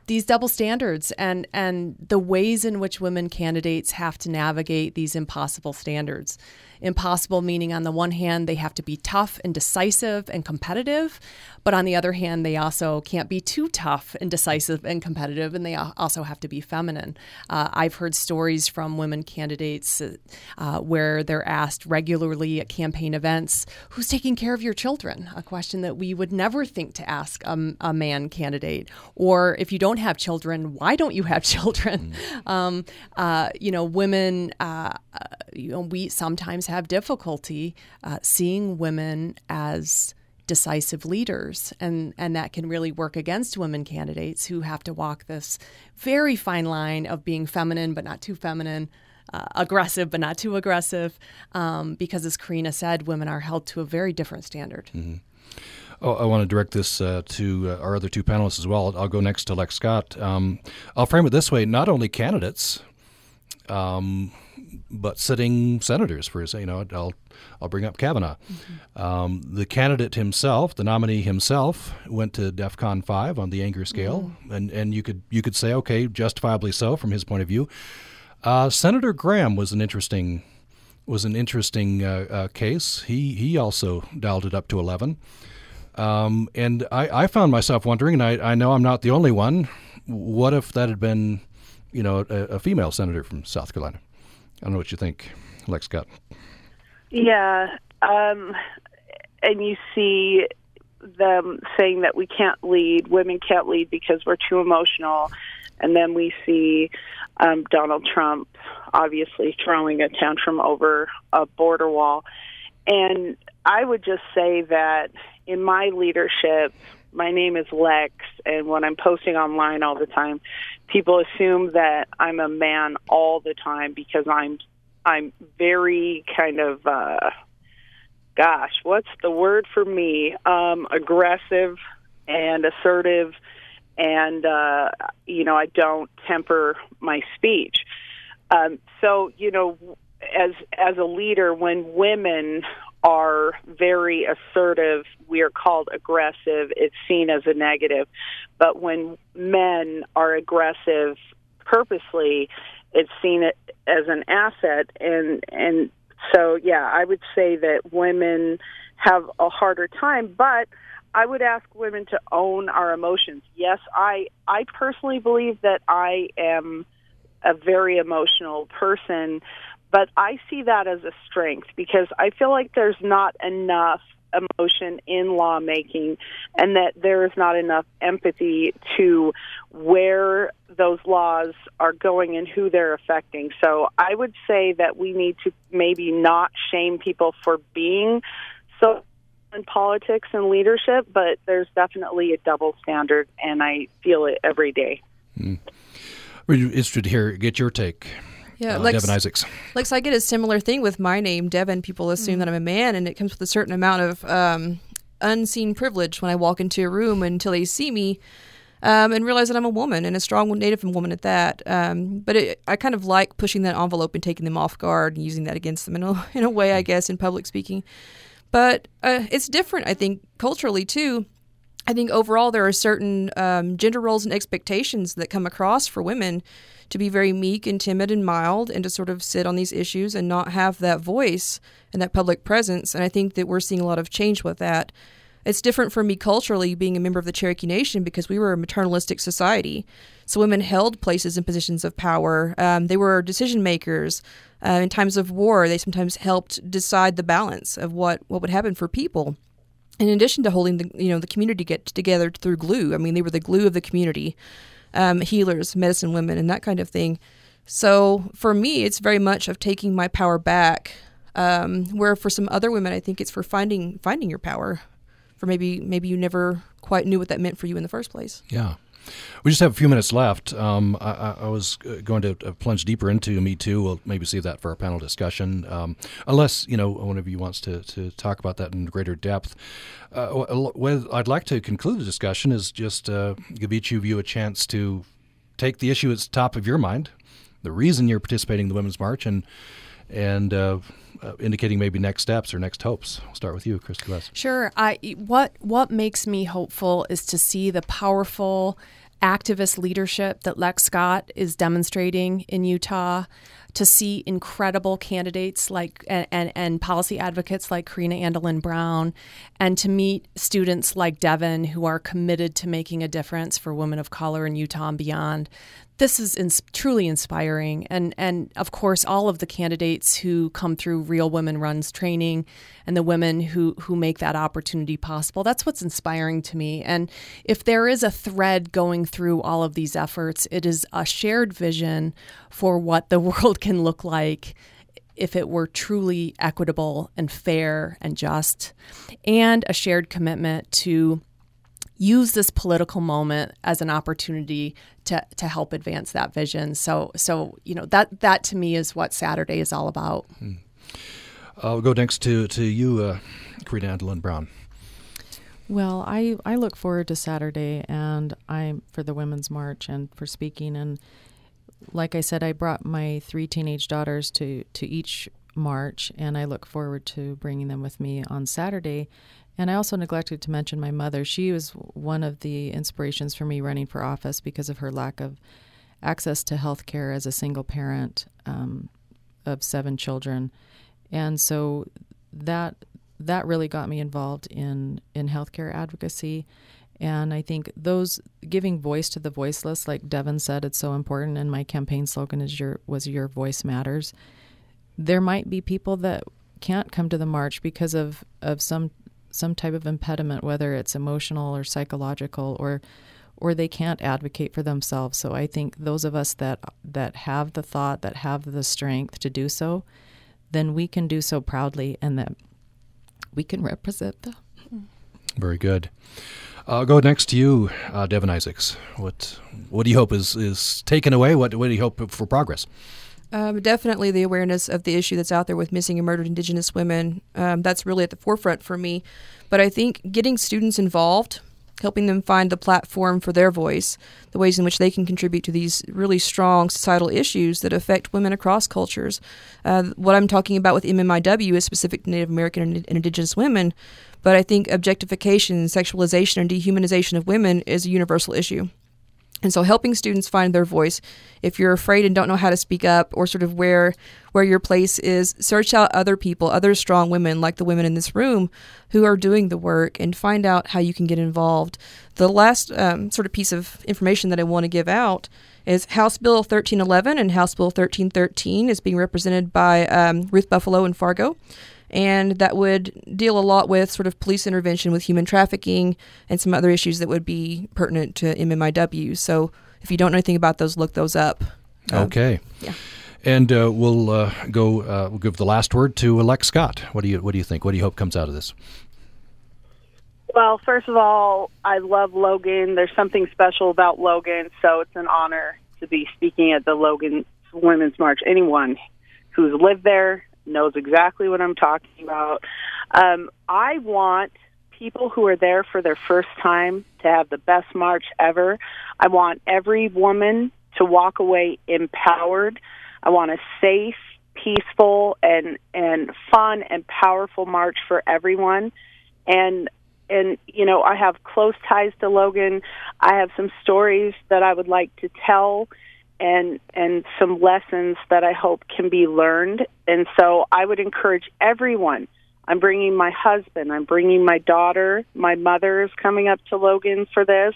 these double standards and, and the ways in which women candidates have to navigate these impossible standards. Impossible meaning on the one hand, they have to be tough and decisive and competitive, but on the other hand, they also can't be too tough and decisive and competitive, and they also have to be feminine. Uh, I've heard stories from women candidates uh, where they're asked regularly at campaign events, who's taking care of your children? A question that we would never think to ask a, a man candidate. Or if you don't have children, why don't you have children? Mm. Um, uh, you know, women, uh, you know, we sometimes have difficulty uh, seeing women as decisive leaders, and, and that can really work against women candidates who have to walk this very fine line of being feminine but not too feminine, uh, aggressive but not too aggressive, um, because as Karina said, women are held to a very different standard. Mm-hmm. Oh, I want to direct this uh, to uh, our other two panelists as well. I'll go next to Lex Scott. Um, I'll frame it this way, not only candidates, um, but sitting senators, for you know, I'll I'll bring up Kavanaugh. Mm-hmm. Um, the candidate himself, the nominee himself, went to DEFCON five on the anger scale, mm-hmm. and and you could you could say okay, justifiably so from his point of view. Uh, Senator Graham was an interesting was an interesting uh, uh, case. He he also dialed it up to eleven, um, and I, I found myself wondering, and I, I know I'm not the only one. What if that had been, you know, a, a female senator from South Carolina? I don't know what you think, Lex Scott. Yeah, um, and you see them saying that we can't lead, women can't lead because we're too emotional, and then we see um, Donald Trump obviously throwing a tantrum over a border wall. And I would just say that in my leadership, my name is Lex, and when I'm posting online all the time, people assume that I'm a man all the time because I'm I'm very kind of, uh, gosh, what's the word for me? Um, aggressive and assertive, and, uh, you know, I don't temper my speech. Um, so, you know, as as a leader, when women are very assertive, we are called aggressive. It's seen as a negative. But when men are aggressive purposely, it's seen as an asset. And and so, yeah, I would say that women have a harder time. But I would ask women to own our emotions. Yes, I I personally believe that I am a very emotional person, but I see that as a strength because I feel like there's not enough emotion in lawmaking, and that there is not enough empathy to where those laws are going and who they're affecting. So I would say that we need to maybe not shame people for being so in politics and leadership, but there's definitely a double standard, and I feel it every day. Mm. We're interested to hear, get your take. Yeah, uh, Lex, Devon Isaacs. Lex, I get a similar thing with my name, Devon. People assume mm. that I'm a man, and it comes with a certain amount of um, unseen privilege when I walk into a room until they see me um, and realize that I'm a woman, and a strong Native woman at that. Um, but it, I kind of like pushing that envelope and taking them off guard and using that against them in a, in a way, I guess, in public speaking. But uh, it's different, I think, culturally, too. I think overall there are certain um, gender roles and expectations that come across for women to be very meek and timid and mild and to sort of sit on these issues and not have that voice and that public presence. And I think that we're seeing a lot of change with that. It's different for me culturally being a member of the Cherokee Nation because we were a maternalistic society. So women held places and positions of power. Um, they were decision makers. Uh, in times of war, they sometimes helped decide the balance of what, what would happen for people. In addition to holding the you know the community get together through glue, I mean they were the glue of the community, um, healers, medicine women, and that kind of thing. So for me, it's very much of taking my power back. Um, where for some other women, I think it's for finding finding your power, for maybe maybe you never quite knew what that meant for you in the first place. Yeah. We just have a few minutes left. Um, I, I was going to plunge deeper into Me Too. We'll maybe save that for our panel discussion, um, unless you know one of you wants to, to talk about that in greater depth. Uh, what I'd like to conclude the discussion is just uh, give each of you a chance to take the issue that's top of your mind, the reason you're participating in the Women's March, and and uh, uh, indicating maybe next steps or next hopes. We'll start with you, Christy Glass. Sure. I, what, what makes me hopeful is to see the powerful activist leadership that Lex Scott is demonstrating in Utah, to see incredible candidates like and, and, and policy advocates like Karina Andelin Brown, and to meet students like Devon who are committed to making a difference for women of color in Utah and beyond. This is ins- truly inspiring. And, and of course, all of the candidates who come through Real Women Run's training and the women who, who make that opportunity possible, that's what's inspiring to me. And if there is a thread going through all of these efforts, it is a shared vision for what the world can look like if it were truly equitable and fair and just, and a shared commitment to use this political moment as an opportunity to, to help advance that vision. So, so you know, that that to me is what Saturday is all about. Hmm. I'll go next to, to you, uh, Karina Andelin Brown. Well, I, I look forward to Saturday and I'm for the Women's March and for speaking. And like I said, I brought my three teenage daughters to, to each march, and I look forward to bringing them with me on Saturday. And I also neglected to mention my mother. She was one of the inspirations for me running for office because of her lack of access to health care as a single parent um, of seven children. And so that that really got me involved in, in health care advocacy. And I think those giving voice to the voiceless, like Devon said, it's so important. And my campaign slogan is your, was your voice matters. There might be people that can't come to the march because of, of some some type of impediment, whether it's emotional or psychological, or or they can't advocate for themselves. So I think those of us that that have the thought, that have the strength to do so, then we can do so proudly and that we can represent them. Very good. I'll go next to you, uh, Devon Isaacs. What what do you hope is, is taken away? What, what do you hope for progress? Um, definitely the awareness of the issue that's out there with missing and murdered Indigenous women. Um, that's really at the forefront for me. But I think getting students involved, helping them find the platform for their voice, the ways in which they can contribute to these really strong societal issues that affect women across cultures. Uh, what I'm talking about with M M I W is specific to Native American and Indigenous women, but I think objectification, sexualization, and dehumanization of women is a universal issue. And so helping students find their voice, if you're afraid and don't know how to speak up or sort of where where your place is, search out other people, other strong women like the women in this room who are doing the work, and find out how you can get involved. The last um, sort of piece of information that I want to give out is House Bill thirteen eleven and House Bill thirteen thirteen is being represented by um, Ruth Buffalo in Fargo. and that would deal a lot with sort of police intervention with human trafficking and some other issues that would be pertinent to M M I W. So if you don't know anything about those, look those up. Um, okay. Yeah. And uh, we'll uh, go. Uh, we'll give the last word to Lex Scott. What do you What do you think? What do you hope comes out of this? Well, first of all, I love Logan. There's something special about Logan, so it's an honor to be speaking at the Logan Women's March. Anyone who's lived there knows exactly what I'm talking about. Um, I want people who are there for their first time to have the best march ever. I want every woman to walk away empowered. I want a safe, peaceful, and and fun and powerful march for everyone. And, and you know, I have close ties to Logan. I have some stories that I would like to tell and and some lessons that I hope can be learned. And so I would encourage everyone. I'm bringing my husband. I'm bringing my daughter. My mother is coming up to Logan for this.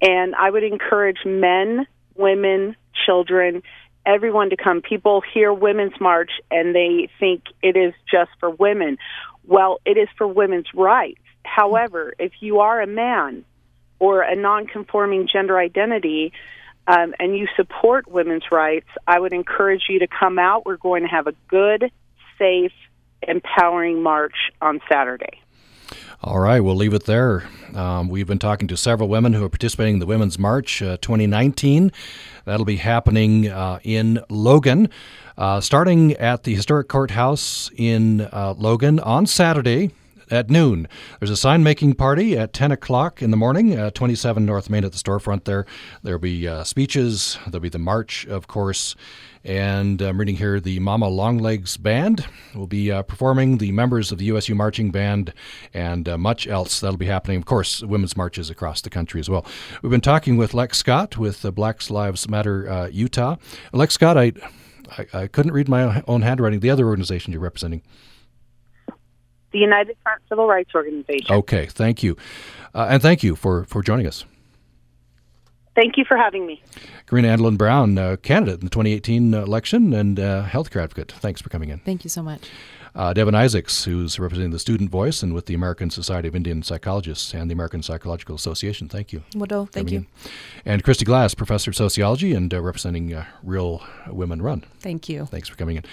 And I would encourage men, women, children, everyone to come. People hear Women's March and they think it is just for women. Well, it is for women's rights. However, if you are a man or a non-conforming gender identity um, and you support women's rights, I would encourage you to come out. We're going to have a good, safe, empowering march on Saturday. All right, we'll leave it there. Um, we've been talking to several women who are participating in the Women's March uh, twenty nineteen. That'll be happening uh, in Logan, uh, starting at the Historic Courthouse in uh, Logan on Saturday at noon. There's a sign-making party at ten o'clock in the morning, uh, twenty-seven North Main at the storefront there. There'll be uh, speeches. There'll be the march, of course. And I'm reading here the Mama Longlegs Band will be uh, performing, the members of the U S U Marching Band, and uh, much else that'll be happening. Of course, women's marches across the country as well. We've been talking with Lex Scott with uh, Black Lives Matter uh, Utah. Lex Scott, I, I, I couldn't read my own handwriting. The other organization you're representing. The United Front Civil Rights Organization. Okay, thank you. Uh, and thank you for, for joining us. Thank you for having me. Karina Andelin Brown, uh, candidate in the twenty eighteen election and uh, healthcare advocate. Thanks for coming in. Thank you so much. Uh, Devon Isaacs, who's representing the Student Voice and with the American Society of Indian Psychologists and the American Psychological Association. Thank you. Well, thank you. In. And Christy Glass, professor of sociology and uh, representing uh, Real Women Run. Thank you. Thanks for coming in.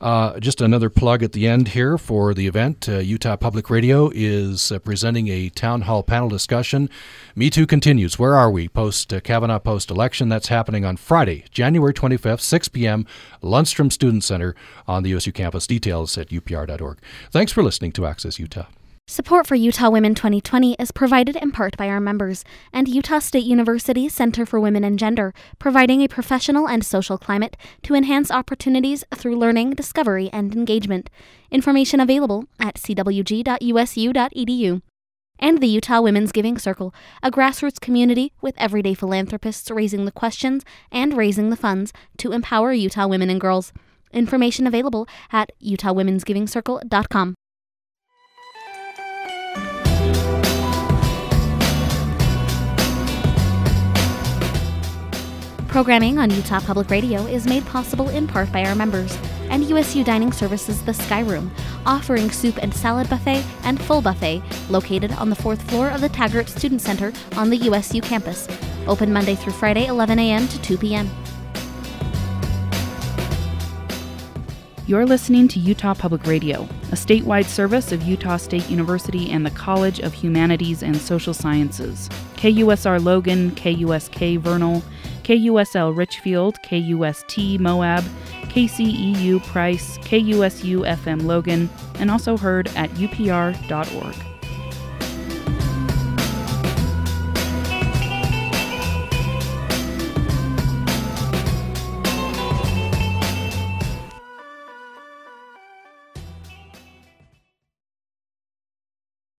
Uh, just another plug at the end here for the event. Uh, Utah Public Radio is uh, presenting a town hall panel discussion. Me Too continues. Where are we? Post uh, Kavanaugh post-election. That's happening on Friday, January twenty-fifth, six p.m., Lundstrom Student Center on the U S U campus. Details at U P R dot org. Thanks for listening to Access Utah. Support for Utah Women twenty twenty is provided in part by our members and Utah State University Center for Women and Gender, providing a professional and social climate to enhance opportunities through learning, discovery, and engagement. Information available at c w g dot u s u dot e d u. And the Utah Women's Giving Circle, a grassroots community with everyday philanthropists raising the questions and raising the funds to empower Utah women and girls. Information available at utah womens giving circle dot com. Programming on Utah Public Radio is made possible in part by our members and U S U Dining Services The Sky Room, offering soup and salad buffet and full buffet located on the fourth floor of the Taggart Student Center on the U S U campus. Open Monday through Friday, eleven a.m. to two p.m. You're listening to Utah Public Radio, a statewide service of Utah State University and the College of Humanities and Social Sciences. K U S R Logan, K U S K Vernal, K U S L Richfield, K U S T Moab, K C E U Price, K U S U F M Logan, and also heard at U P R dot org.